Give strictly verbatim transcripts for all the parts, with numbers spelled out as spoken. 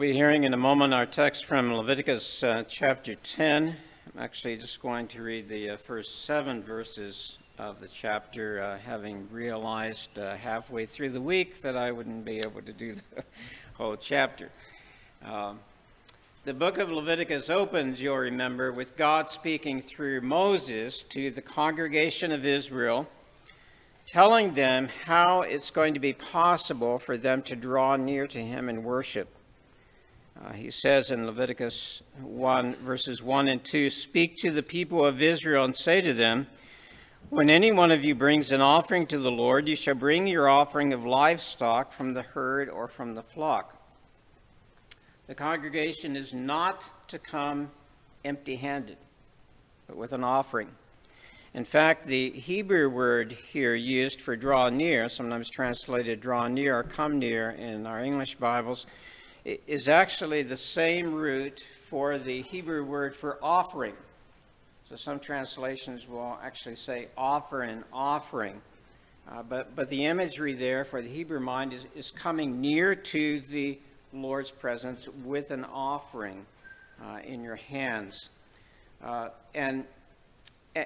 be hearing in a moment our text from Leviticus uh, chapter ten. I'm actually just going to read the uh, first seven verses of the chapter, uh, having realized uh, halfway through the week that I wouldn't be able to do the whole chapter. Uh, the book of Leviticus opens, you'll remember, with God speaking through Moses to the congregation of Israel, telling them how it's going to be possible for them to draw near to him in worship. Uh, he says in Leviticus one, verses one and two, "Speak to the people of Israel and say to them, when any one of you brings an offering to the Lord, you shall bring your offering of livestock from the herd or from the flock." The congregation is not to come empty-handed, but with an offering. In fact, the Hebrew word here used for draw near, sometimes translated draw near or come near in our English Bibles, is actually the same root for the Hebrew word for offering. So some translations will actually say offer and offering. Uh, but, but the imagery there for the Hebrew mind is, is coming near to the Lord's presence with an offering uh, in your hands. Uh, and...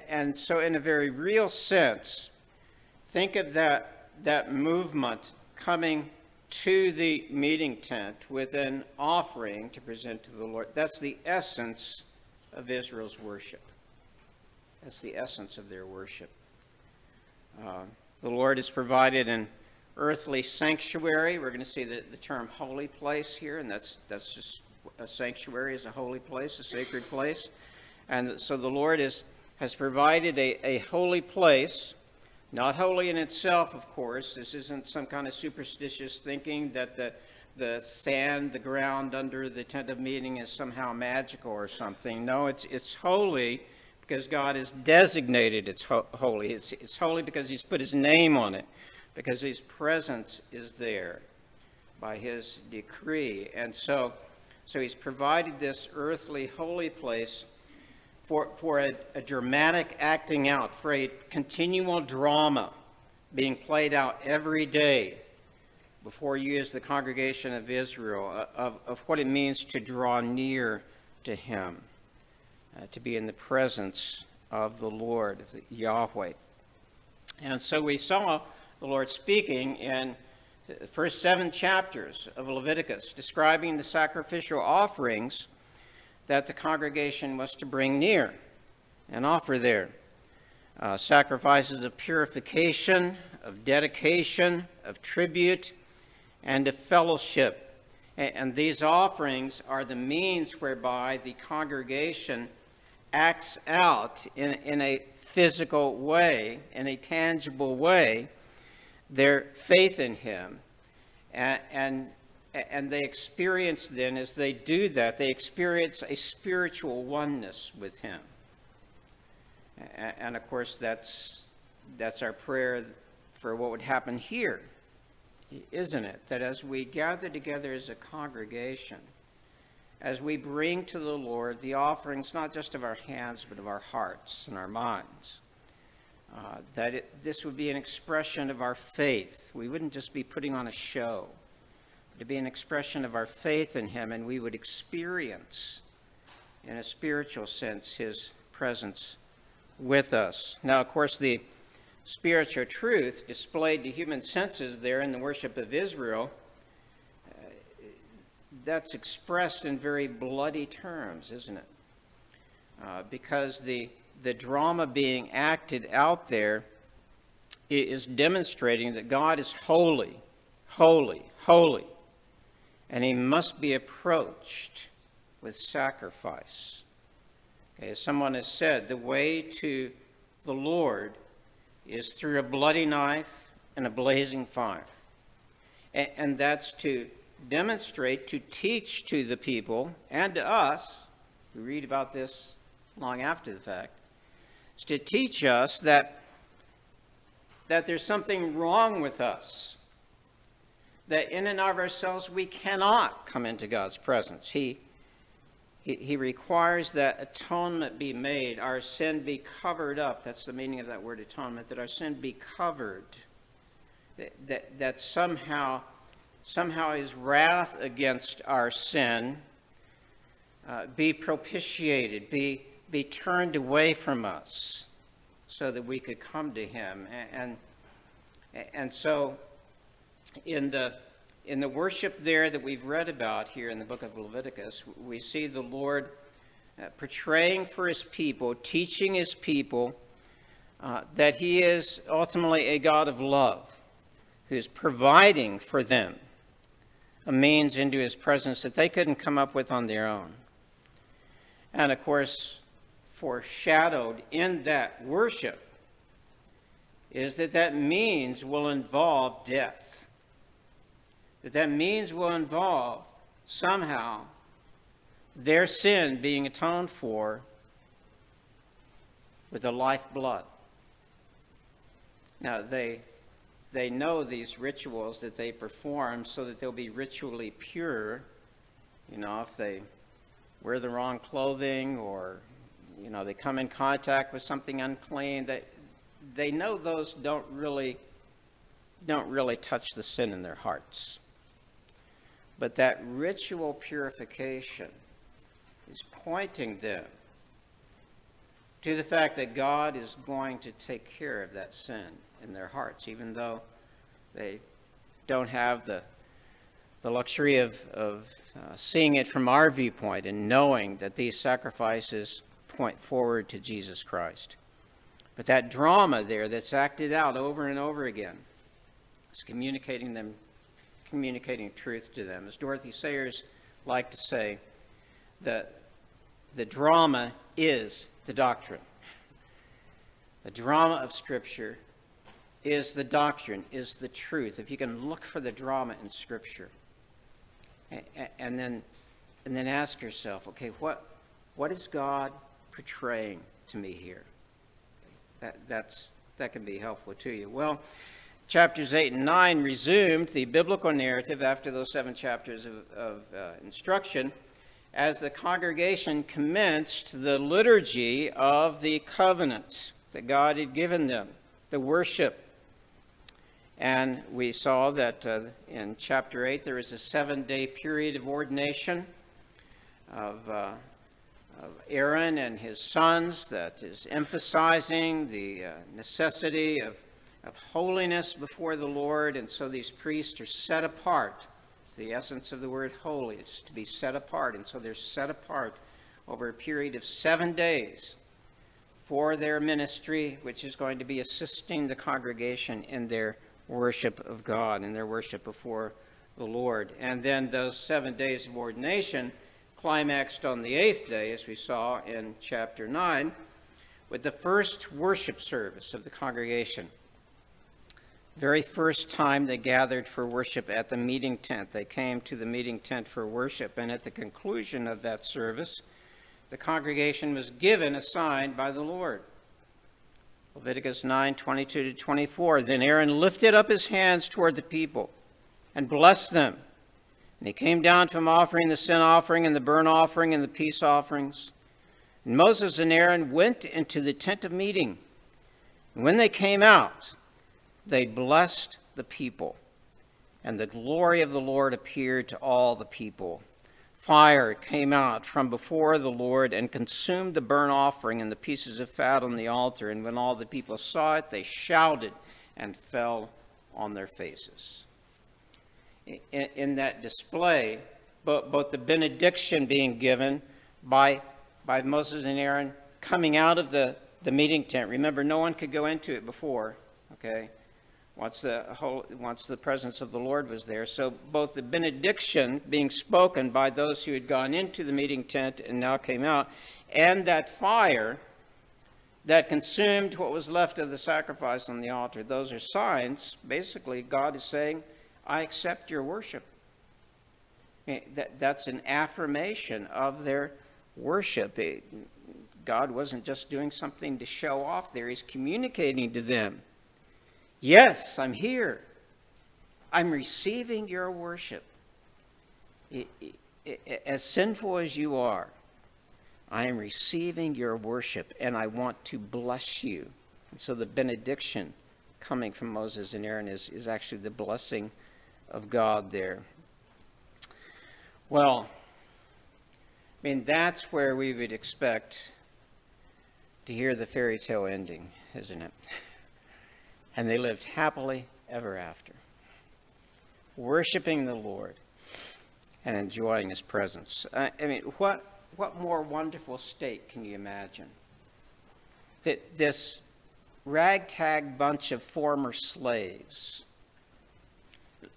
And so in a very real sense, think of that, that movement coming to the meeting tent with an offering to present to the Lord. That's the essence of Israel's worship. That's the essence of their worship. Uh, the Lord has provided an earthly sanctuary. We're going to see the, the term holy place here, and that's, that's just a sanctuary is a holy place, a sacred place. And so the Lord is... has provided a, a holy place, not holy in itself, of course. This isn't some kind of superstitious thinking that the, the sand, the ground under the tent of meeting is somehow magical or something. No, it's it's holy because God has designated it's ho- holy. It's, it's holy because he's put his name on it, because his presence is there by his decree. And so, so he's provided this earthly holy place for, for a, a dramatic acting out, for a continual drama being played out every day before you as the congregation of Israel, of, of what it means to draw near to him, uh, to be in the presence of the Lord, the Yahweh. And so we saw the Lord speaking in the first seven chapters of Leviticus, describing the sacrificial offerings that the congregation was to bring near and offer there. Uh, sacrifices of purification, of dedication, of tribute, and of fellowship. And, and these offerings are the means whereby the congregation acts out in, in a physical way, in a tangible way, their faith in him. And, and And they experience then, as they do that, they experience a spiritual oneness with him. And of course, that's that's our prayer for what would happen here, isn't it? That as we gather together as a congregation, as we bring to the Lord the offerings not just of our hands, but of our hearts and our minds, uh, that it, this would be an expression of our faith. We wouldn't just be putting on a show. To be an expression of our faith in him, and we would experience, in a spiritual sense, his presence with us. Now, of course, the spiritual truth displayed to human senses there in the worship of Israel, uh, that's expressed in very bloody terms, isn't it? Uh, because the, the drama being acted out there is demonstrating that God is holy, holy, holy. And he must be approached with sacrifice. Okay, as someone has said, the way to the Lord is through a bloody knife and a blazing fire. And, and that's to demonstrate, to teach to the people and to us, we read about this long after the fact, is to teach us that, that there's something wrong with us. That in and of ourselves we cannot come into God's presence. He, he he requires that atonement be made, our sin be covered up. That's the meaning of that word atonement, that our sin be covered. That, that, that somehow somehow his wrath against our sin uh, be propitiated, be, be turned away from us so that we could come to him. And, and, and so in the in the worship there that we've read about here in the book of Leviticus, we see the Lord uh, portraying for his people, teaching his people uh, that he is ultimately a God of love, who's providing for them a means into his presence that they couldn't come up with on their own. And of course, foreshadowed in that worship is that that means will involve death. That that means will involve somehow their sin being atoned for with the lifeblood. Now, they they know these rituals that they perform so that they'll be ritually pure. You know, if they wear the wrong clothing or, you know, they come in contact with something unclean, that they know those don't really don't really touch the sin in their hearts. But that ritual purification is pointing them to the fact that God is going to take care of that sin in their hearts, even though they don't have the the luxury of, of uh, seeing it from our viewpoint and knowing that these sacrifices point forward to Jesus Christ. But that drama there that's acted out over and over again is communicating them, communicating truth to them. As Dorothy Sayers liked to say, the, the drama is the doctrine. The drama of Scripture is the doctrine, is the truth. If you can look for the drama in Scripture, and, and then and then ask yourself, okay, what what is God portraying to me here? That that's that can be helpful to you. Well, chapters eight and nine resumed the biblical narrative after those seven chapters of, of uh, instruction, as the congregation commenced the liturgy of the covenant that God had given them, the worship. And we saw that uh, in chapter eight, there is a seven-day period of ordination of, uh, of Aaron and his sons that is emphasizing the uh, necessity of, of holiness before the Lord. And so these priests are set apart. It's the essence of the word holy. It's to be set apart. And so they're set apart over a period of seven days for their ministry, which is going to be assisting the congregation in their worship of God and their worship before the Lord. And then those seven days of ordination climaxed on the eighth day, as we saw in chapter nine, with the first worship service of the congregation. Very first time they gathered for worship at the meeting tent. They came to the meeting tent for worship, and at the conclusion of that service, the congregation was given a sign by the Lord. Leviticus nine, twenty-two to twenty-four. Then Aaron lifted up his hands toward the people and blessed them. And he came down from offering the sin offering and the burnt offering and the peace offerings. And Moses and Aaron went into the tent of meeting. And when they came out, they blessed the people. And the glory of the Lord appeared to all the people. Fire came out from before the Lord and consumed the burnt offering and the pieces of fat on the altar. And when all the people saw it, they shouted and fell on their faces. In, in that display, both, both the benediction being given by, by Moses and Aaron coming out of the, the meeting tent. Remember, no one could go into it before, okay, once the whole, once the presence of the Lord was there. So both the benediction being spoken by those who had gone into the meeting tent and now came out, and that fire that consumed what was left of the sacrifice on the altar, those are signs. Basically, God is saying, I accept your worship. That, that's an affirmation of their worship. It, God wasn't just doing something to show off there. He's communicating to them, yes, I'm here. I'm receiving your worship. As sinful as you are, I am receiving your worship, and I want to bless you. And so the benediction coming from Moses and Aaron is, is actually the blessing of God there. Well, I mean, that's where we would expect to hear the fairy tale ending, isn't it? And they lived happily ever after, worshiping the Lord and enjoying his presence. I, I mean, what what more wonderful state can you imagine? That this ragtag bunch of former slaves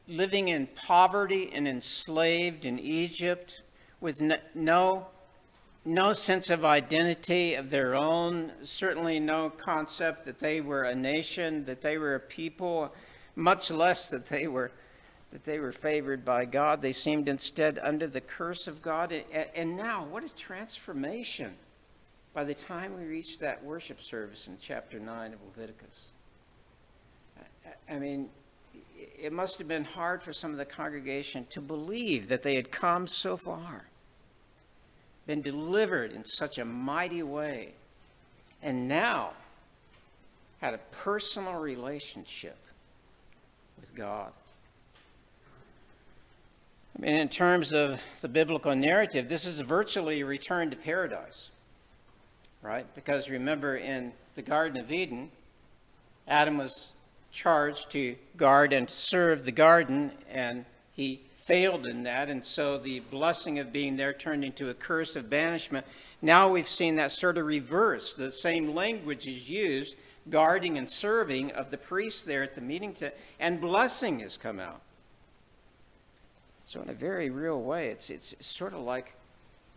living in poverty and enslaved in Egypt with no, no sense of identity of their own, certainly no concept that they were a nation, that they were a people, much less that they were that they were favored by God. They seemed instead under the curse of God. And now, what a transformation by the time we reach that worship service in chapter nine of Leviticus. I mean, it must have been hard for some of the congregation to believe that they had come so far, been delivered in such a mighty way, and now had a personal relationship with God. I mean, in terms of the biblical narrative, this is virtually a return to paradise, right? Because remember, in the Garden of Eden, Adam was charged to guard and serve the garden, and he failed in that, and so the blessing of being there turned into a curse of banishment. Now we've seen that sort of reverse. The same language is used, guarding and serving of the priests there at the meeting tent, and blessing has come out. So in a very real way, it's it's sort of like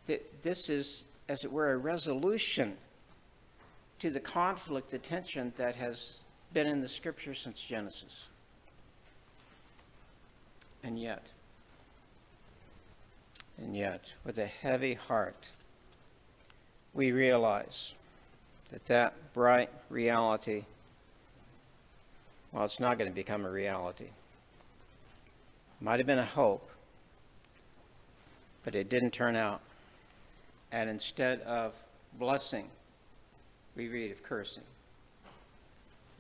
th- this is, as it were, a resolution to the conflict, the tension that has been in the scripture since Genesis. And yet, and yet, with a heavy heart, we realize that that bright reality, well, it's not going to become a reality. Might have been a hope, but it didn't turn out. And instead of blessing, we read of cursing.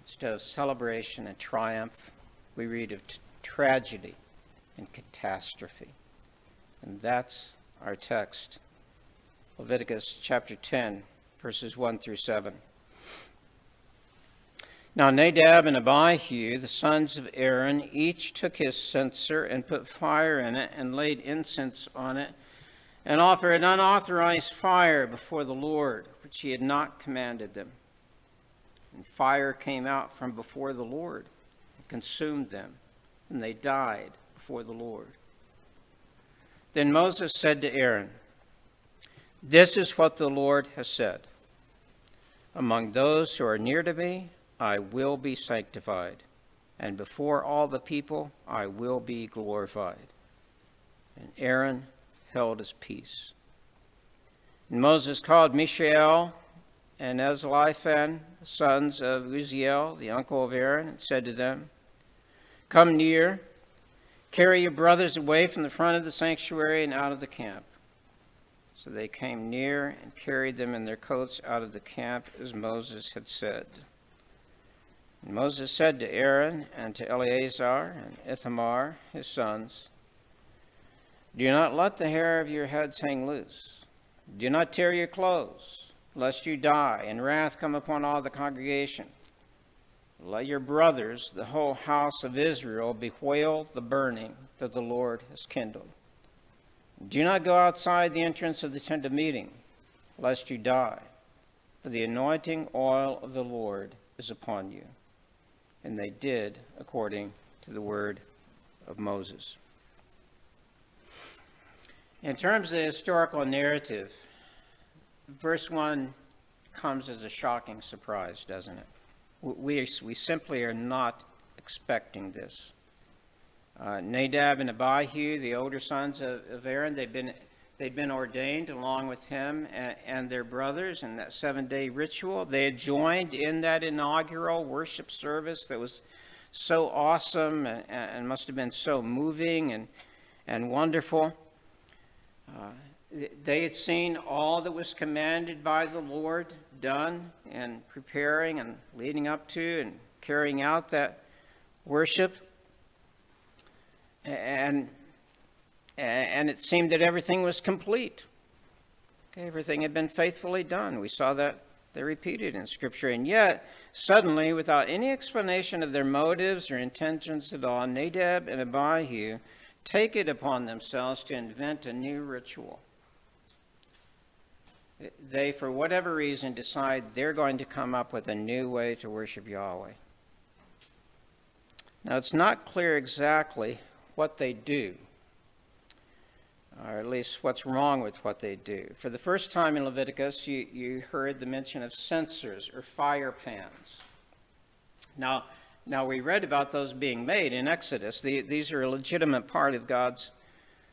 Instead of celebration and triumph, we read of t- tragedy and catastrophe. And that's our text, Leviticus chapter ten, verses one through seven. Now Nadab and Abihu, the sons of Aaron, each took his censer and put fire in it and laid incense on it and offered an unauthorized fire before the Lord, which he had not commanded them. And fire came out from before the Lord and consumed them, and they died before the Lord. Then Moses said to Aaron, "This is what the Lord has said. Among those who are near to me, I will be sanctified, and before all the people, I will be glorified." And Aaron held his peace. And Moses called Mishael and Ezliphan, sons of Uziel, the uncle of Aaron, and said to them, "Come near, carry your brothers away from the front of the sanctuary and out of the camp." So they came near and carried them in their coats out of the camp, as Moses had said. And Moses said to Aaron and to Eleazar and Ithamar, his sons, "Do not let the hair of your heads hang loose. Do not tear your clothes, lest you die, and wrath come upon all the congregation. Let your brothers, the whole house of Israel, bewail the burning that the Lord has kindled. Do not go outside the entrance of the tent of meeting, lest you die, for the anointing oil of the Lord is upon you." And they did according to the word of Moses. In terms of the historical narrative, verse one comes as a shocking surprise, doesn't it? We, we simply are not expecting this. Uh, Nadab and Abihu, the older sons of, of Aaron, they've been, they've been ordained along with him and, and their brothers in that seven-day ritual. They had joined in that inaugural worship service that was so awesome and, and must have been so moving and, and wonderful. Uh, They had seen all that was commanded by the Lord done and preparing and leading up to and carrying out that worship. and and it seemed that everything was complete. Okay, everything had been faithfully done. We saw that they repeated in Scripture. And yet, suddenly, without any explanation of their motives or intentions at all, Nadab and Abihu take it upon themselves to invent a new ritual. They, for whatever reason, decide they're going to come up with a new way to worship Yahweh. Now, it's not clear exactly what they do, or at least what's wrong with what they do. For the first time in Leviticus, you, you heard the mention of censers or fire pans. Now, now we read about those being made in Exodus. The, these are a legitimate part of God's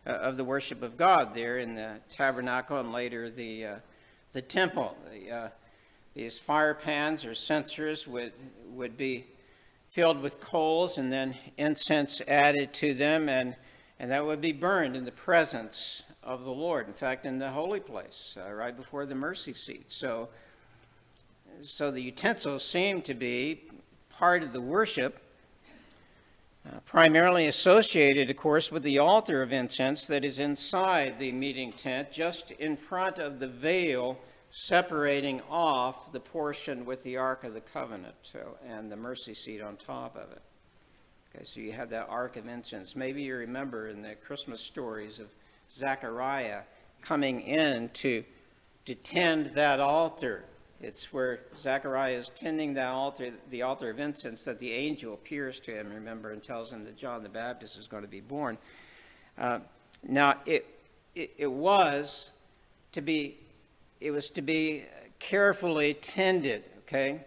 uh, of the worship of God there in the tabernacle and later the uh, the temple. The, uh, these fire pans or censers would would be filled with coals and then incense added to them, and And that would be burned in the presence of the Lord. In fact, in the holy place, uh, right before the mercy seat. So, so the utensils seem to be part of the worship, uh, primarily associated, of course, with the altar of incense that is inside the meeting tent, just in front of the veil separating off the portion with the Ark of the Covenant so, and the mercy seat on top of it. Okay, so you had that ark of incense. Maybe you remember in the Christmas stories of Zechariah coming in to, to tend that altar. It's where Zechariah is tending that altar, the altar of incense, that the angel appears to him, remember, and tells him that John the Baptist is going to be born. Uh, now, it, it it was to be it was to be carefully tended. Okay.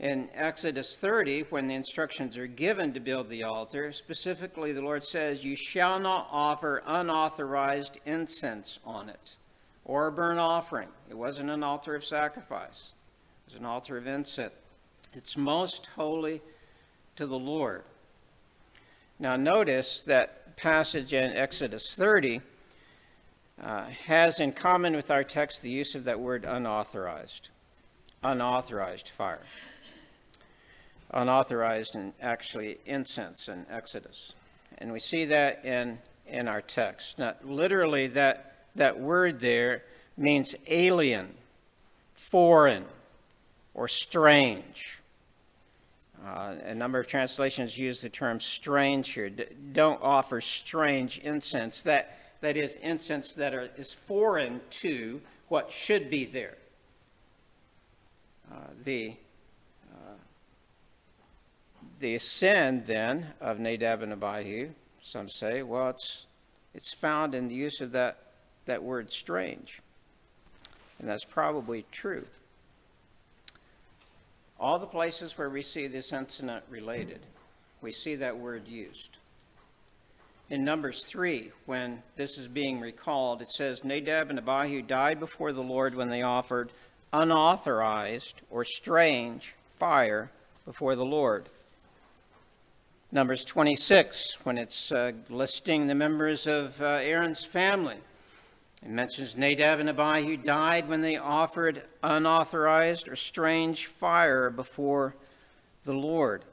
In Exodus thirty, when the instructions are given to build the altar, specifically the Lord says, "You shall not offer unauthorized incense on it, or a burnt offering." It wasn't an altar of sacrifice. It was an altar of incense. It's most holy to the Lord. Now notice that passage in Exodus thirty uh, has in common with our text the use of that word unauthorized. Unauthorized fire. Unauthorized and actually incense in Exodus. And we see that in, in our text. Now, literally, that, that word there means alien, foreign, or strange. Uh, a number of translations use the term strange here. D- don't offer strange incense. That, that is incense that are, is foreign to what should be there. Uh, the... The sin, then, of Nadab and Abihu, some say, well, it's it's found in the use of that, that word strange. And that's probably true. All the places where we see this incident related, we see that word used. In Numbers three, when this is being recalled, it says, "Nadab and Abihu died before the Lord when they offered unauthorized or strange fire before the Lord." Numbers twenty-six, when it's uh, listing the members of uh, Aaron's family, it mentions Nadab and Abihu died when they offered unauthorized or strange fire before the Lord.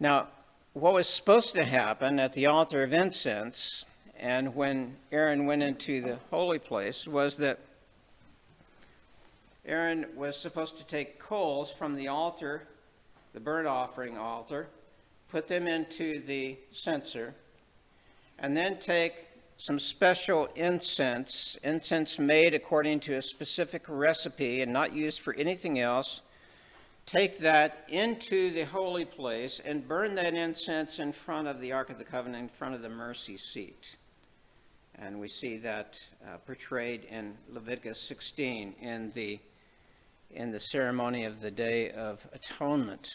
Now, what was supposed to happen at the altar of incense and when Aaron went into the holy place was that Aaron was supposed to take coals from the altar, the burnt offering altar, put them into the censer, and then take some special incense, incense made according to a specific recipe and not used for anything else, take that into the holy place and burn that incense in front of the Ark of the Covenant, in front of the mercy seat. And we see that uh, portrayed in Leviticus sixteen in the, in the ceremony of the Day of Atonement.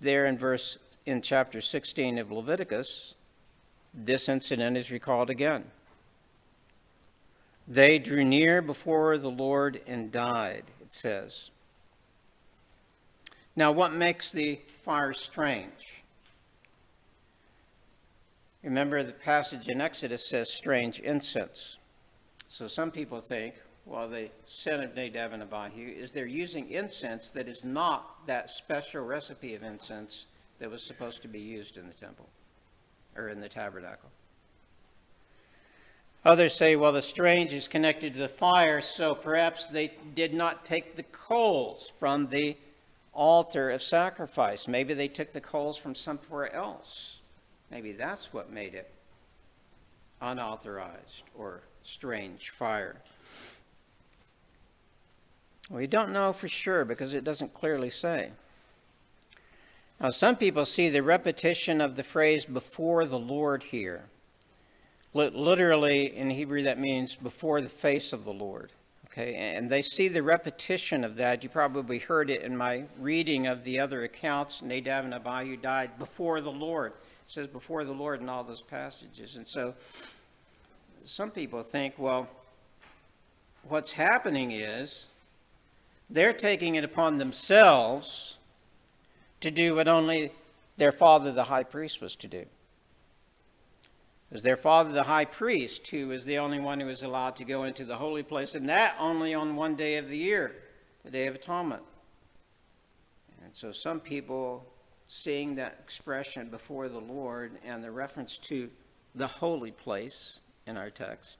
There in verse in chapter sixteen of Leviticus, this incident is recalled again. "They drew near before the Lord and died," it says. Now, what makes the fire strange? Remember, the passage in Exodus says strange incense. So some people think, well, the sin of Nadab and Abihu is they're using incense that is not that special recipe of incense that was supposed to be used in the temple or in the tabernacle. Others say, well, the strange is connected to the fire, so perhaps they did not take the coals from the altar of sacrifice. Maybe they took the coals from somewhere else. Maybe that's what made it unauthorized or strange fire. We don't know for sure because it doesn't clearly say. Now, some people see the repetition of the phrase before the Lord here. Literally, in Hebrew, that means before the face of the Lord. Okay, and they see the repetition of that. You probably heard it in my reading of the other accounts. Nadab and Abihu died before the Lord. It says before the Lord in all those passages. And so some people think, well, what's happening is they're taking it upon themselves to do what only their father, the high priest, was to do. It was their father, the high priest, who was the only one who was allowed to go into the holy place, and that only on one day of the year, the Day of Atonement. And so some people, seeing that expression before the Lord and the reference to the holy place in our text,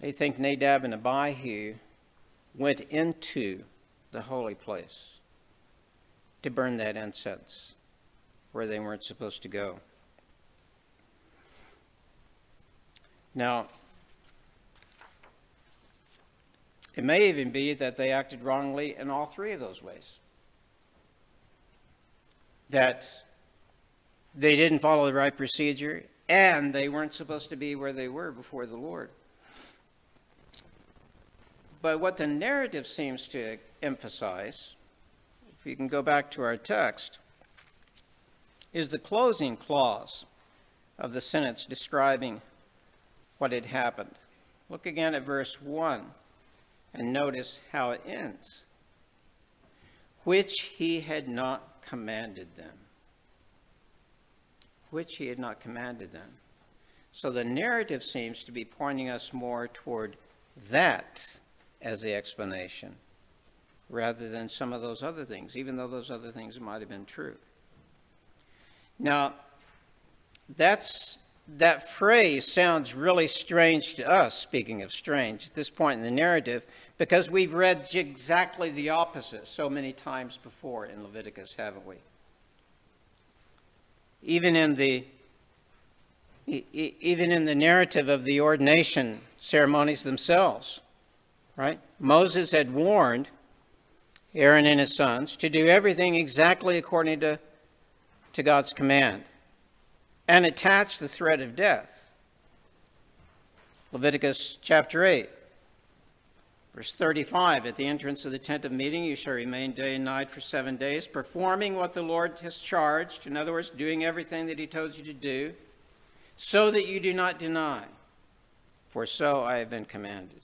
they think Nadab and Abihu went into the holy place to burn that incense where they weren't supposed to go. Now, it may even be that they acted wrongly in all three of those ways. That they didn't follow the right procedure, and they weren't supposed to be where they were before the Lord. But what the narrative seems to emphasize, if you can go back to our text, is the closing clause of the sentence describing what had happened. Look again at verse one and notice how it ends. Which he had not commanded them. Which he had not commanded them. So the narrative seems to be pointing us more toward that as the explanation rather than some of those other things, even though those other things might have been true. Now, that's That phrase sounds really strange to us, speaking of strange, at this point in the narrative, because we've read exactly the opposite so many times before in Leviticus, haven't we? Even in the, even in the narrative of the ordination ceremonies themselves, right? Moses had warned Aaron and his sons to do everything exactly according to, to God's command, and attach the threat of death. Leviticus chapter eight, verse thirty-five, at the entrance of the tent of meeting, you shall remain day and night for seven days, performing what the Lord has charged, in other words, doing everything that he told you to do, so that you do not deny, for so I have been commanded.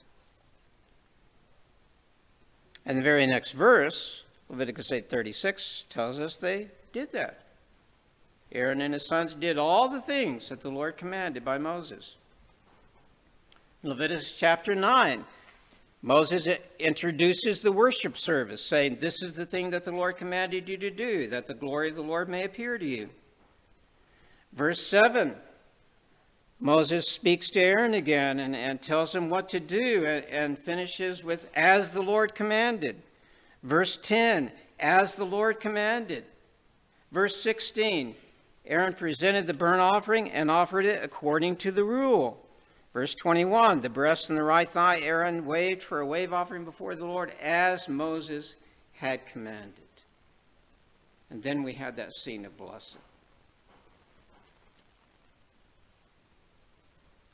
And the very next verse, Leviticus eight thirty-six, tells us they did that. Aaron and his sons did all the things that the Lord commanded by Moses. Leviticus chapter nine, Moses introduces the worship service, saying, this is the thing that the Lord commanded you to do, that the glory of the Lord may appear to you. Verse seven, Moses speaks to Aaron again and, and tells him what to do and, and finishes with, as the Lord commanded. Verse ten, as the Lord commanded. Verse sixteen, Aaron presented the burnt offering and offered it according to the rule. Verse twenty-one, the breast and the right thigh Aaron waved for a wave offering before the Lord as Moses had commanded. And then we had that scene of blessing.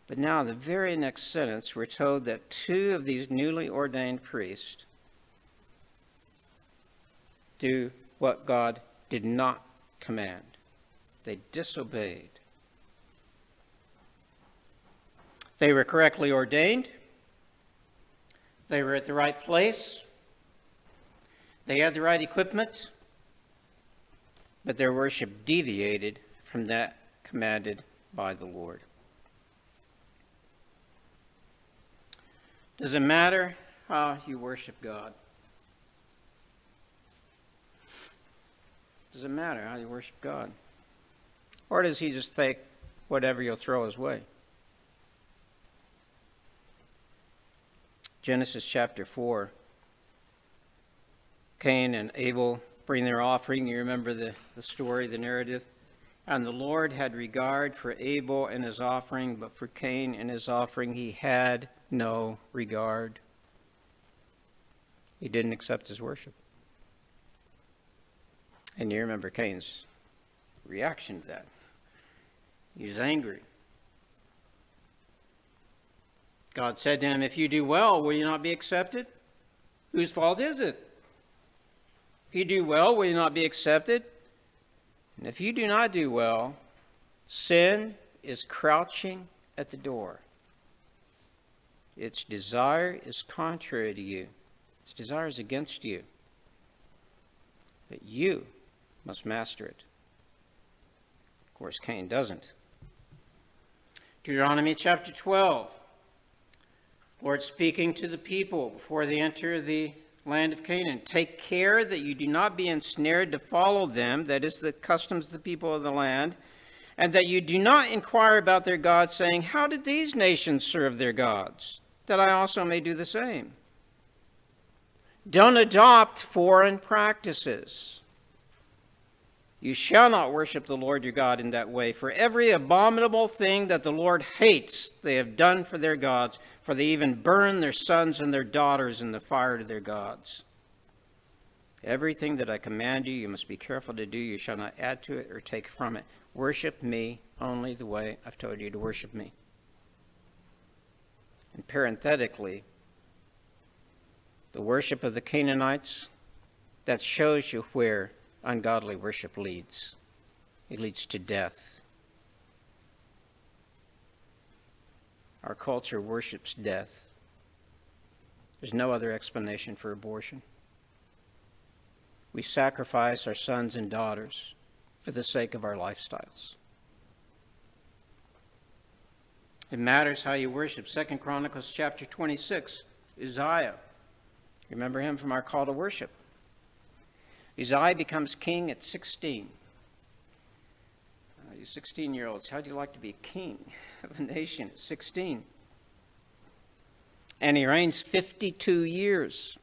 But now the very next sentence, we're told that two of these newly ordained priests do what God did not command. They disobeyed. They were correctly ordained. They were at the right place. They had the right equipment. But their worship deviated from that commanded by the Lord. Does it matter how you worship God? Does it matter how you worship God? Or does he just take whatever you'll throw his way? Genesis chapter four. Cain and Abel bring their offering. You remember the, the story, the narrative. And the Lord had regard for Abel and his offering, but for Cain and his offering he had no regard. He didn't accept his worship. And you remember Cain's reaction to that. He was angry. God said to him, if you do well, will you not be accepted? Whose fault is it? If you do well, will you not be accepted? And if you do not do well, sin is crouching at the door. Its desire is contrary to you. Its desire is against you. But you must master it. Of course, Cain doesn't. Deuteronomy chapter twelve. Lord speaking to the people before they enter the land of Canaan. Take care that you do not be ensnared to follow them, that is, the customs of the people of the land, and that you do not inquire about their gods, saying, how did these nations serve their gods, that I also may do the same? Don't adopt foreign practices. You shall not worship the Lord your God in that way, for every abominable thing that the Lord hates they have done for their gods, for they even burn their sons and their daughters in the fire to their gods. Everything that I command you, you must be careful to do. You shall not add to it or take from it. Worship me only the way I've told you to worship me. And parenthetically, the worship of the Canaanites, that shows you where ungodly worship leads. It leads to death. Our culture worships death. There's no other explanation for abortion. We sacrifice our sons and daughters for the sake of our lifestyles. It matters how you worship. Second Chronicles chapter twenty-six, Uzziah. Remember him from our call to worship. Uzziah becomes king at sixteen. Uh, you sixteen-year-olds, how do you like to be a king of a nation at sixteen? And he reigns fifty-two years.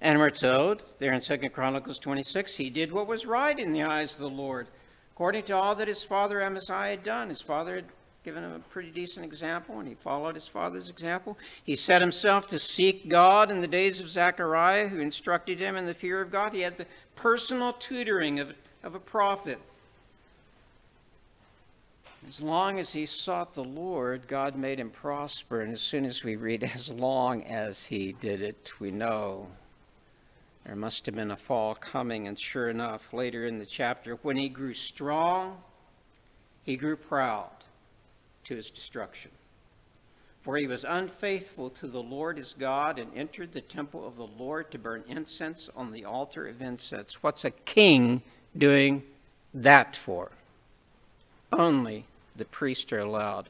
And we're told there in Second Chronicles twenty-six, he did what was right in the eyes of the Lord, according to all that his father Amaziah had done. His father had given him a pretty decent example, and he followed his father's example. He set himself to seek God in the days of Zechariah, who instructed him in the fear of God. He had the personal tutoring of, of a prophet. As long as he sought the Lord, God made him prosper. And as soon as we read, as long as he did it, we know there must have been a fall coming. And sure enough, later in the chapter, when he grew strong, he grew proud to his destruction. For he was unfaithful to the Lord his God and entered the temple of the Lord to burn incense on the altar of incense. What's a king doing that for? Only the priests are allowed.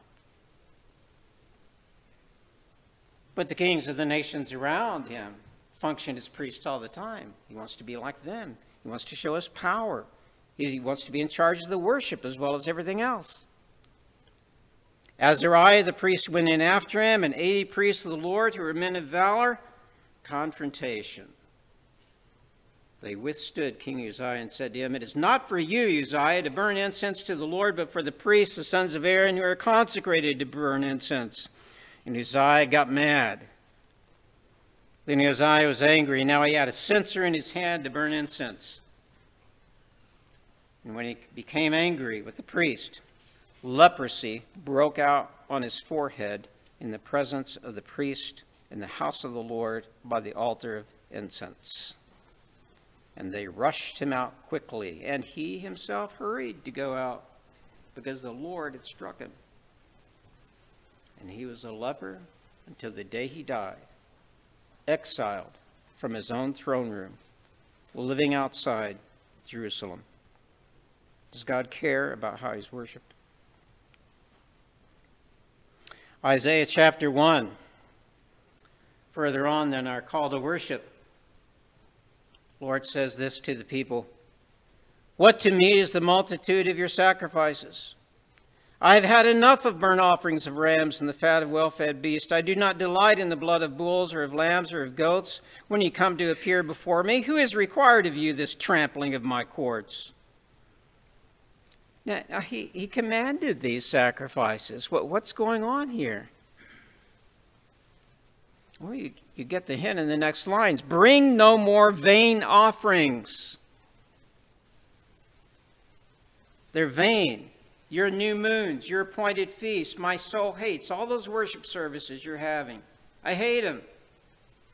But the kings of the nations around him function as priests all the time. He wants to be like them. He wants to show his power. He wants to be in charge of the worship as well as everything else. Azariah, the priest, went in after him, and eighty priests of the Lord who were men of valor. Confrontation. They withstood King Uzziah and said to him, it is not for you, Uzziah, to burn incense to the Lord, but for the priests, the sons of Aaron, who are consecrated to burn incense. And Uzziah got mad. Then Uzziah was angry. Now he had a censer in his hand to burn incense. And when he became angry with the priest, leprosy broke out on his forehead in the presence of the priest in the house of the Lord by the altar of incense. And they rushed him out quickly, and he himself hurried to go out because the Lord had struck him. And he was a leper until the day he died, exiled from his own throne room, living outside Jerusalem. Does God care about how he's worshipped? Isaiah chapter one, further on than our call to worship. Lord says this to the people, "What to me is the multitude of your sacrifices? I have had enough of burnt offerings of rams and the fat of well-fed beasts. I do not delight in the blood of bulls or of lambs or of goats when you come to appear before me. Who is required of you this trampling of my courts?" Now, he, he commanded these sacrifices. What, what's going on here? Well, you, you get the hint in the next lines. Bring no more vain offerings. They're vain. Your new moons, your appointed feasts, my soul hates. All those worship services you're having. I hate them.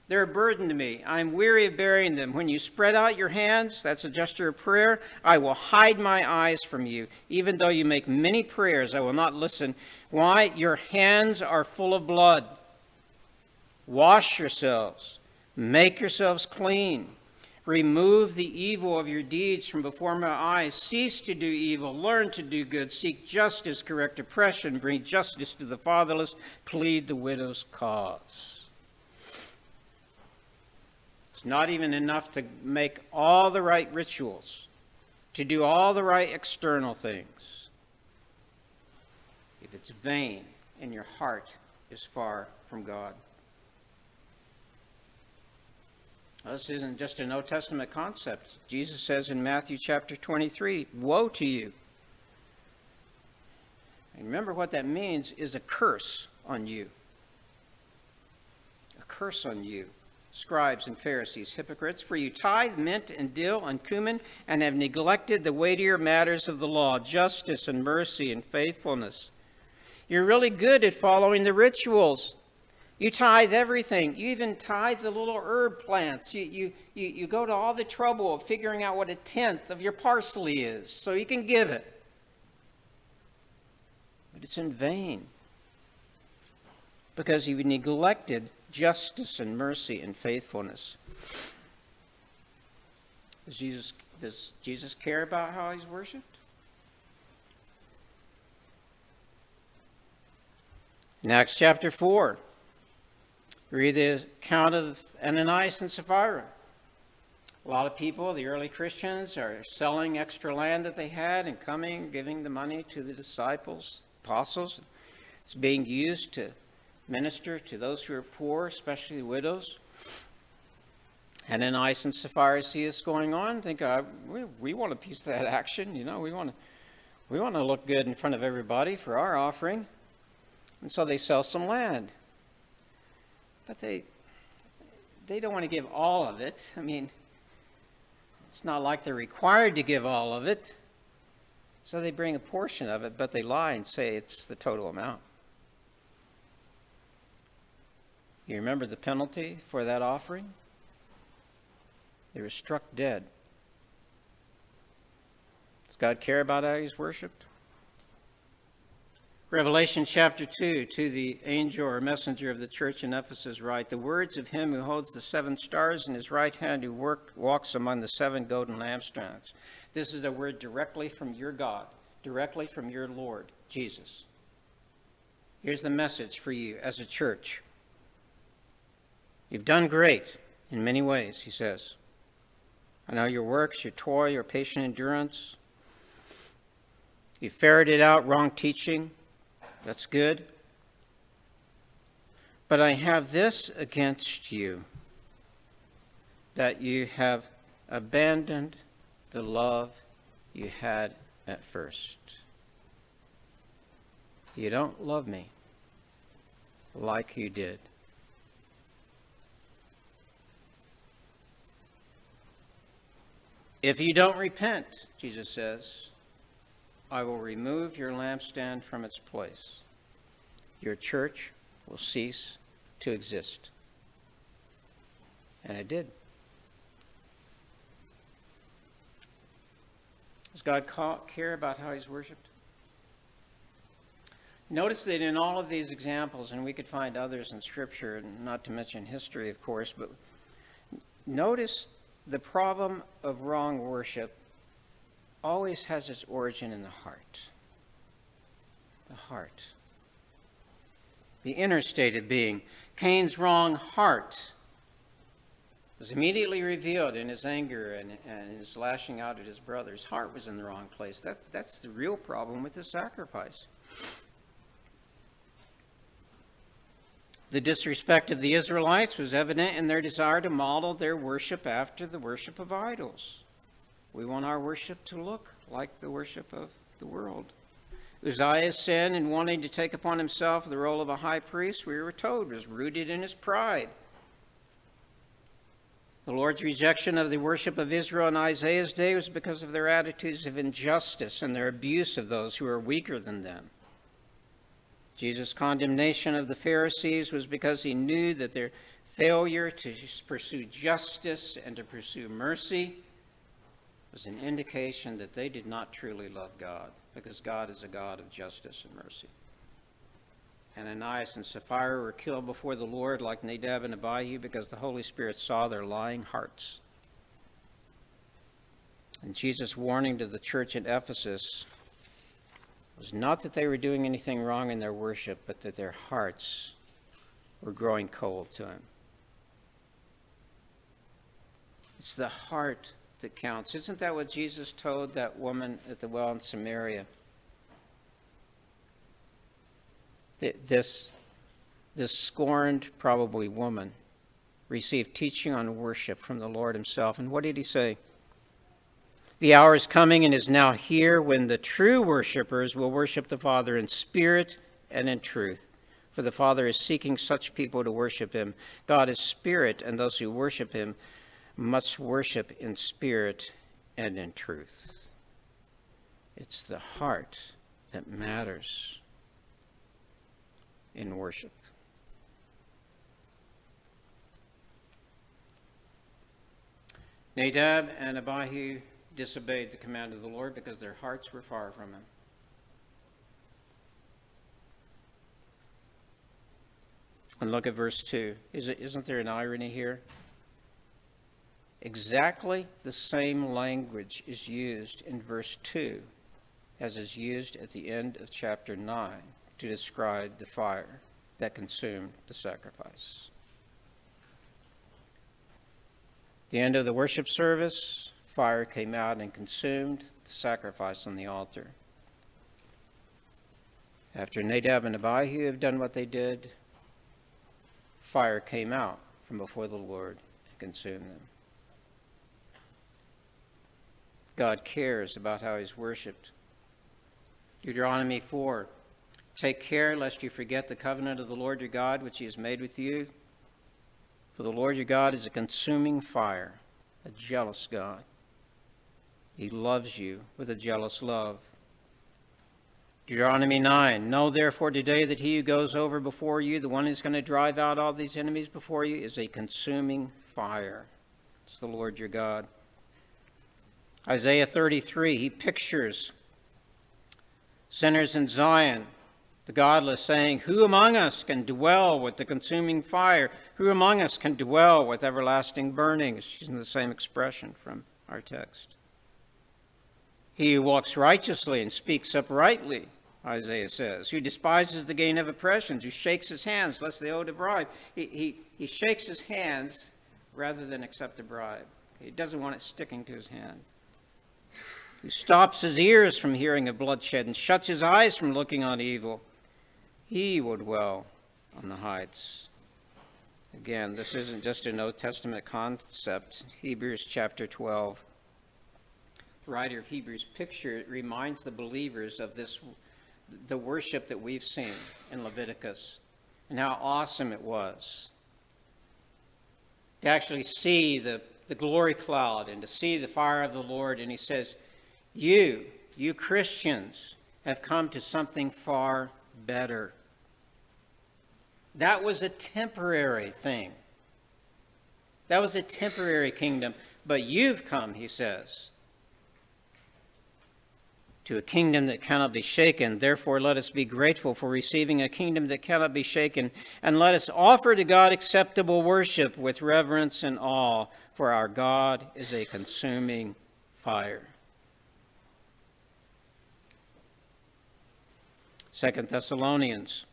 They're a burden to me. I'm weary of bearing them. When you spread out your hands, that's a gesture of prayer, I will hide my eyes from you. Even though you make many prayers, I will not listen. Why? Your hands are full of blood. Wash yourselves. Make yourselves clean. Remove the evil of your deeds from before my eyes. Cease to do evil. Learn to do good. Seek justice. Correct oppression. Bring justice to the fatherless. Plead the widow's cause. It's not even enough to make all the right rituals, to do all the right external things, if it's vain and your heart is far from God. Well, this isn't just an Old Testament concept. Jesus says in Matthew chapter twenty-three, "Woe to you." And remember what that means is a curse on you. A curse on you, scribes and Pharisees, hypocrites, for you tithe mint and dill and cumin and have neglected the weightier matters of the law, justice and mercy and faithfulness. You're really good at following the rituals. You tithe everything. You even tithe the little herb plants. You, you, you, you go to all the trouble of figuring out what a tenth of your parsley is so you can give it. But it's in vain because you've neglected justice and mercy and faithfulness. Does Jesus, does Jesus care about how he's worshipped? In Acts chapter four, read the account of Ananias and Sapphira. A lot of people, the early Christians, are selling extra land that they had and coming, giving the money to the disciples, apostles. It's being used to minister to those who are poor, especially widows. Ananias and Sapphira see this going on, think, uh, we, we want a piece of that action. You know, we want to, we want to look good in front of everybody for our offering. And so they sell some land. But they they don't want to give all of it. I mean, it's not like they're required to give all of it. So they bring a portion of it, but they lie and say it's the total amount. You remember the penalty for that offering? They were struck dead. Does God care about how he's worshipped? Revelation chapter two, to the angel or messenger of the church in Ephesus write, "The words of him who holds the seven stars in his right hand, who work, walks among the seven golden lampstands." This is a word directly from your God, directly from your Lord, Jesus. Here's the message for you as a church. You've done great in many ways, he says. I know your works, your toil, your patient endurance. You ferreted out wrong teaching. That's good. But I have this against you, that you have abandoned the love you had at first. You don't love me like you did. If you don't repent, Jesus says, I will remove your lampstand from its place. Your church will cease to exist. And it did. Does God care about how he's worshipped? Notice that in all of these examples, and we could find others in Scripture, and not to mention history, of course, but notice the problem of wrong worship always has its origin in the heart. The heart. The inner state of being. Cain's wrong heart was immediately revealed in his anger and, and his lashing out at his brother. His heart was in the wrong place. That, that's the real problem with the sacrifice. The disrespect of the Israelites was evident in their desire to model their worship after the worship of idols. We want our worship to look like the worship of the world. Uzziah's sin in wanting to take upon himself the role of a high priest, we were told, was rooted in his pride. The Lord's rejection of the worship of Israel in Isaiah's day was because of their attitudes of injustice and their abuse of those who are weaker than them. Jesus' condemnation of the Pharisees was because he knew that their failure to pursue justice and to pursue mercy was an indication that they did not truly love God, because God is a God of justice and mercy. Ananias and Sapphira were killed before the Lord like Nadab and Abihu because the Holy Spirit saw their lying hearts. And Jesus' warning to the church at Ephesus was not that they were doing anything wrong in their worship, but that their hearts were growing cold to him. It's the heart that counts. Isn't that what Jesus told that woman at the well in Samaria? This, this scorned, probably, woman received teaching on worship from the Lord himself. And what did he say? The hour is coming and is now here when the true worshipers will worship the Father in spirit and in truth. For the Father is seeking such people to worship him. God is spirit, and those who worship him must worship in spirit and in truth. It's the heart that matters in worship. Nadab and Abihu disobeyed the command of the Lord because their hearts were far from him. And look at verse two. Is it, isn't there an irony here? Exactly the same language is used in verse two as is used at the end of chapter nine. To describe the fire that consumed the sacrifice. At the end of the worship service, fire came out and consumed the sacrifice on the altar. After Nadab and Abihu have done what they did, fire came out from before the Lord and consumed them. God cares about how he's worshipped. Deuteronomy four. Take care lest you forget the covenant of the Lord your God, which he has made with you. For the Lord your God is a consuming fire, a jealous God. He loves you with a jealous love. Deuteronomy nine, know therefore today that he who goes over before you, the one who's going to drive out all these enemies before you, is a consuming fire. It's the Lord your God. Isaiah thirty-three, he pictures sinners in Zion. The godless saying, who among us can dwell with the consuming fire? Who among us can dwell with everlasting burnings? Using the same expression from our text. He who walks righteously and speaks uprightly, Isaiah says, who despises the gain of oppressions, who shakes his hands lest they owe a bribe. He, he, he shakes his hands rather than accept a bribe. He doesn't want it sticking to his hand. Who stops his ears from hearing of bloodshed and shuts his eyes from looking on evil. He will dwell on the heights. Again, this isn't just an Old Testament concept. Hebrews chapter twelve. The writer of Hebrews picture reminds the believers of this, the worship that we've seen in Leviticus, and how awesome it was to actually see the, the glory cloud and to see the fire of the Lord. And he says, you, you Christians, have come to something far better. That was a temporary thing. That was a temporary kingdom. But you've come, he says, to a kingdom that cannot be shaken. Therefore, let us be grateful for receiving a kingdom that cannot be shaken. And let us offer to God acceptable worship with reverence and awe. For our God is a consuming fire. Second Thessalonians.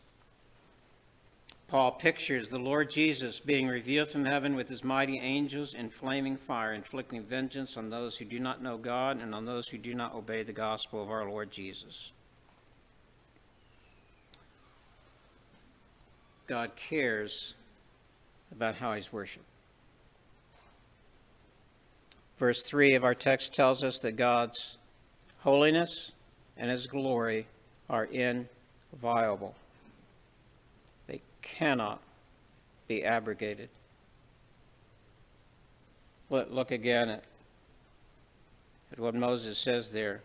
Paul pictures the Lord Jesus being revealed from heaven with his mighty angels in flaming fire, inflicting vengeance on those who do not know God and on those who do not obey the gospel of our Lord Jesus. God cares about how he's worshipped. Verse three of our text tells us that God's holiness and his glory are inviolable. They cannot be abrogated. Let, look again at, at what Moses says there.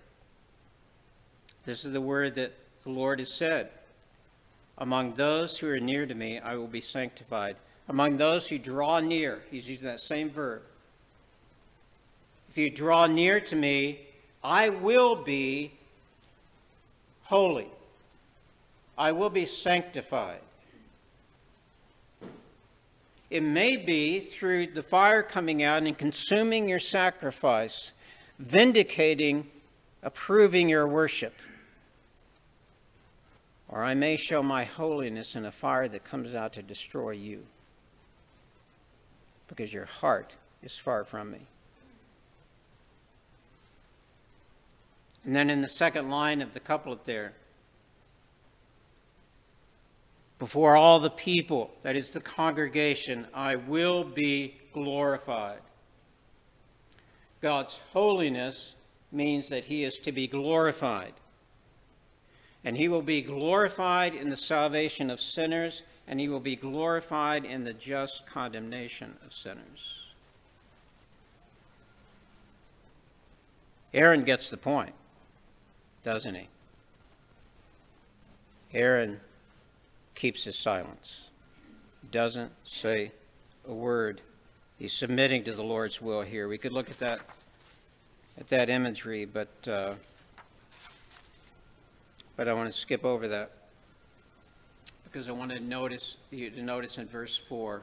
This is the word that the Lord has said. Among those who are near to me, I will be sanctified. Among those who draw near, he's using that same verb. If you draw near to me, I will be holy. I will be sanctified. It may be through the fire coming out and consuming your sacrifice, vindicating, approving your worship. Or I may show my holiness in a fire that comes out to destroy you, because your heart is far from me. And then in the second line of the couplet there, before all the people, that is the congregation, I will be glorified. God's holiness means that he is to be glorified. And he will be glorified in the salvation of sinners, and he will be glorified in the just condemnation of sinners. Aaron gets the point, doesn't he? Aaron keeps his silence, doesn't say a word. He's submitting to the Lord's will here. We could look at that, at that imagery, but... Uh, But I want to skip over that because I want to notice you to notice in verse four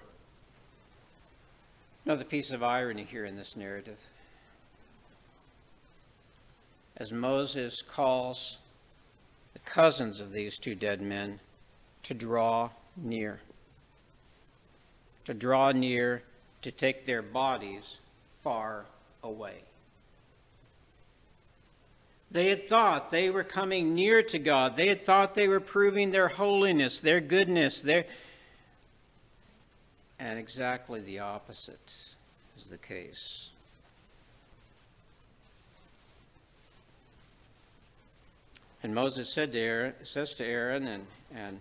another piece of irony here in this narrative. As Moses calls the cousins of these two dead men to draw near, to draw near, to take their bodies far away. They had thought they were coming near to God. They had thought they were proving their holiness, their goodness, their... And exactly the opposite is the case. And Moses said to Aaron, says to Aaron and, and,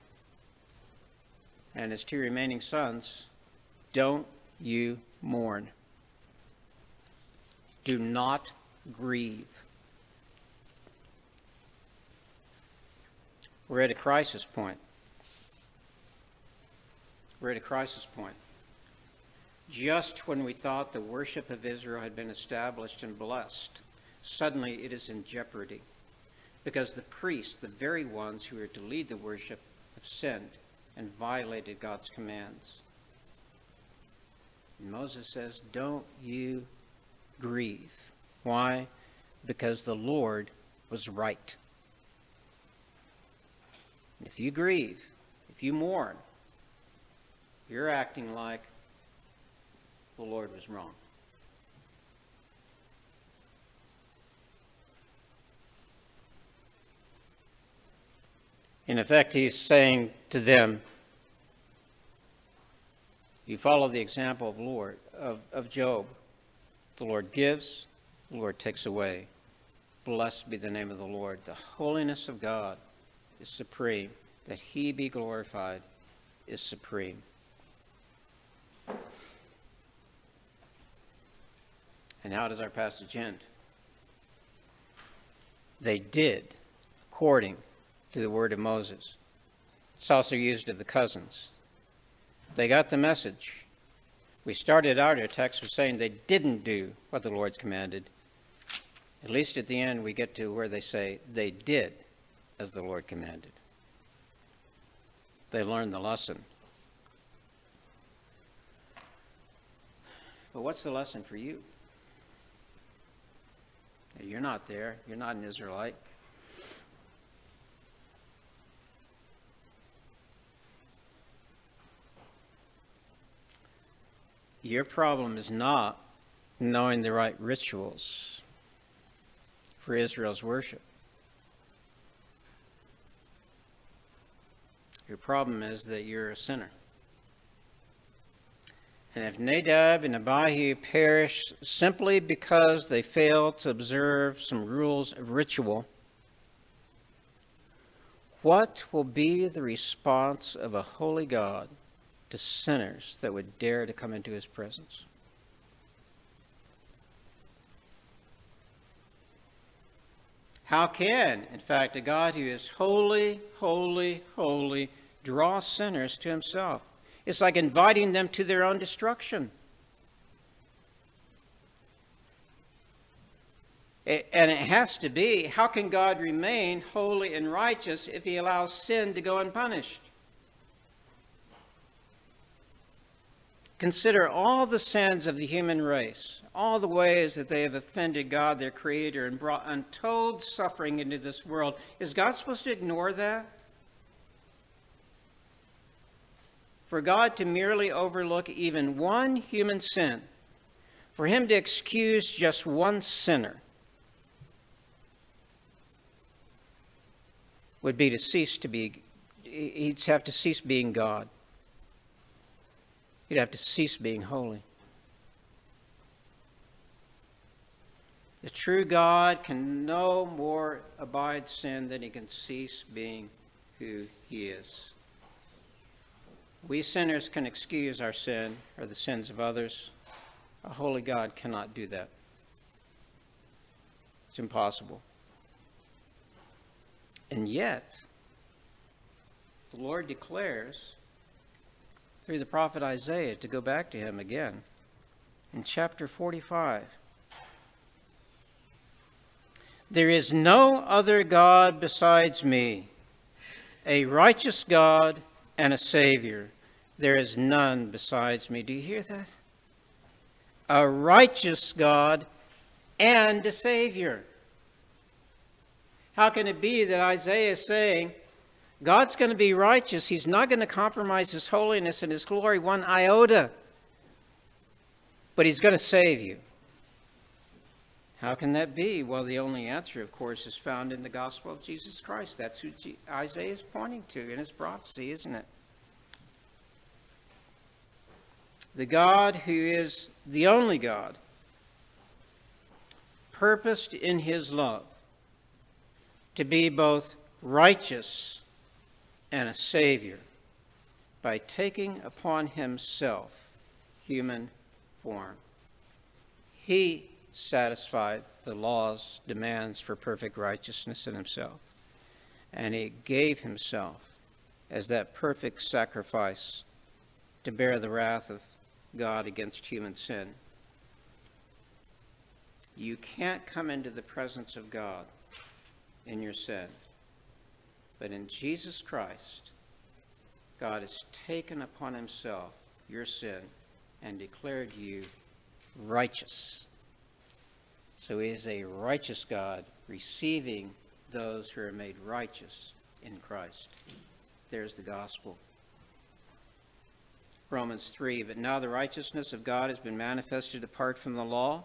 and his two remaining sons, don't you mourn. Do not grieve. We're at a crisis point. We're at a crisis point. Just when we thought the worship of Israel had been established and blessed, suddenly it is in jeopardy because the priests, the very ones who are to lead the worship, have sinned and violated God's commands. And Moses says, don't you grieve. Why? Because the Lord was right. If you grieve, if you mourn, you're acting like the Lord was wrong. In effect, he's saying to them, you follow the example of Lord of, of Job. The Lord gives, the Lord takes away. Blessed be the name of the Lord. The holiness of God is supreme, that he be glorified is supreme. And how does our passage end? They did according to the word of Moses. It's also used of the cousins. They got the message. We started out our text with saying they didn't do what the Lord's commanded. At least at the end we get to where they say they did as the Lord commanded. They learned the lesson. But what's the lesson for you? You're not there. You're not an Israelite. your problem is not knowing the right rituals for Israel's worship. Your problem is that you're a sinner. And if Nadab and Abihu perish simply because they fail to observe some rules of ritual, what will be the response of a holy God to sinners that would dare to come into his presence? How can, in fact, a God who is holy, holy, holy, draw sinners to himself? It's like inviting them to their own destruction. It, and it has to be, how can God remain holy and righteous if he allows sin to go unpunished? Consider all the sins of the human race, all the ways that they have offended God, their creator, and brought untold suffering into this world. Is God supposed to ignore that? For God to merely overlook even one human sin, for him to excuse just one sinner, would be to cease to be, he'd have to cease being God. He'd have to cease being holy. The true God can no more abide sin than he can cease being who he is. We sinners can excuse our sin or the sins of others. A holy God cannot do that. It's impossible. And yet, the Lord declares through the prophet Isaiah, to go back to him again, in chapter forty-five, there is no other God besides me, a righteous God and a Savior. There is none besides me. Do you hear that? A righteous God and a Savior. How can it be that Isaiah is saying, God's going to be righteous. He's not going to compromise his holiness and his glory one iota. But he's going to save you. How can that be? Well, the only answer, of course, is found in the gospel of Jesus Christ. That's who Isaiah is pointing to in his prophecy, isn't it? The God who is the only God, purposed in his love to be both righteous and a Savior by taking upon himself human form. He satisfied the law's demands for perfect righteousness in himself, and he gave himself as that perfect sacrifice to bear the wrath of God against human sin. You can't come into the presence of God in your sin, but in Jesus Christ, God has taken upon himself your sin and declared you righteous. So he is a righteous God receiving those who are made righteous in Christ. There's the gospel. Romans three, but now the righteousness of God has been manifested apart from the law,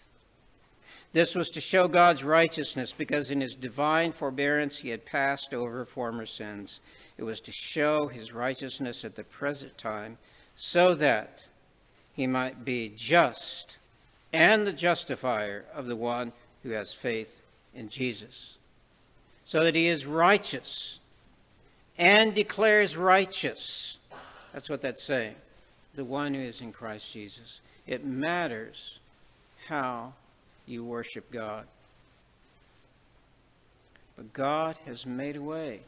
This was to show God's righteousness, because in his divine forbearance he had passed over former sins. It was to show his righteousness at the present time, so that he might be just and the justifier of the one who has faith in Jesus. So that he is righteous and declares righteous. That's what that's saying. The one who is in Christ Jesus. It matters how you worship God. But God has made a way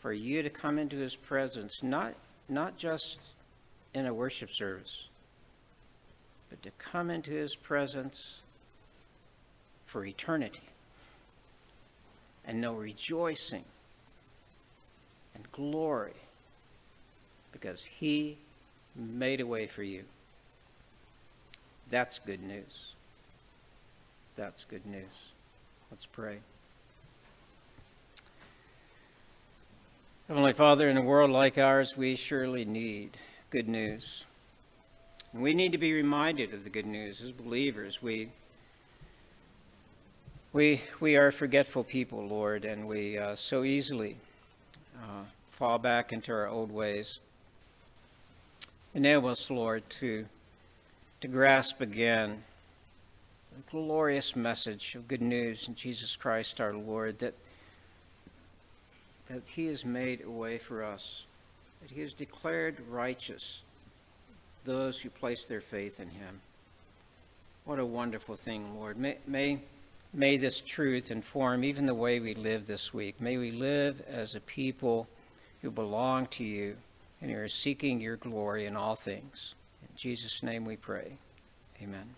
for you to come into his presence, not, not just in a worship service, but to come into his presence for eternity, and no rejoicing and glory, because he made a way for you. That's good news. That's good news. Let's pray. Heavenly Father, in a world like ours, we surely need good news. And we need to be reminded of the good news as believers. We we we are forgetful people, Lord, and we uh, so easily uh, fall back into our old ways. Enable us, Lord, to to grasp again the glorious message of good news in Jesus Christ our Lord, that that he has made a way for us, that he has declared righteous those who place their faith in him. What a wonderful thing, Lord. May, may, may this truth inform even the way we live this week. May we live as a people who belong to you and who are seeking your glory in all things. In Jesus' name we pray. Amen.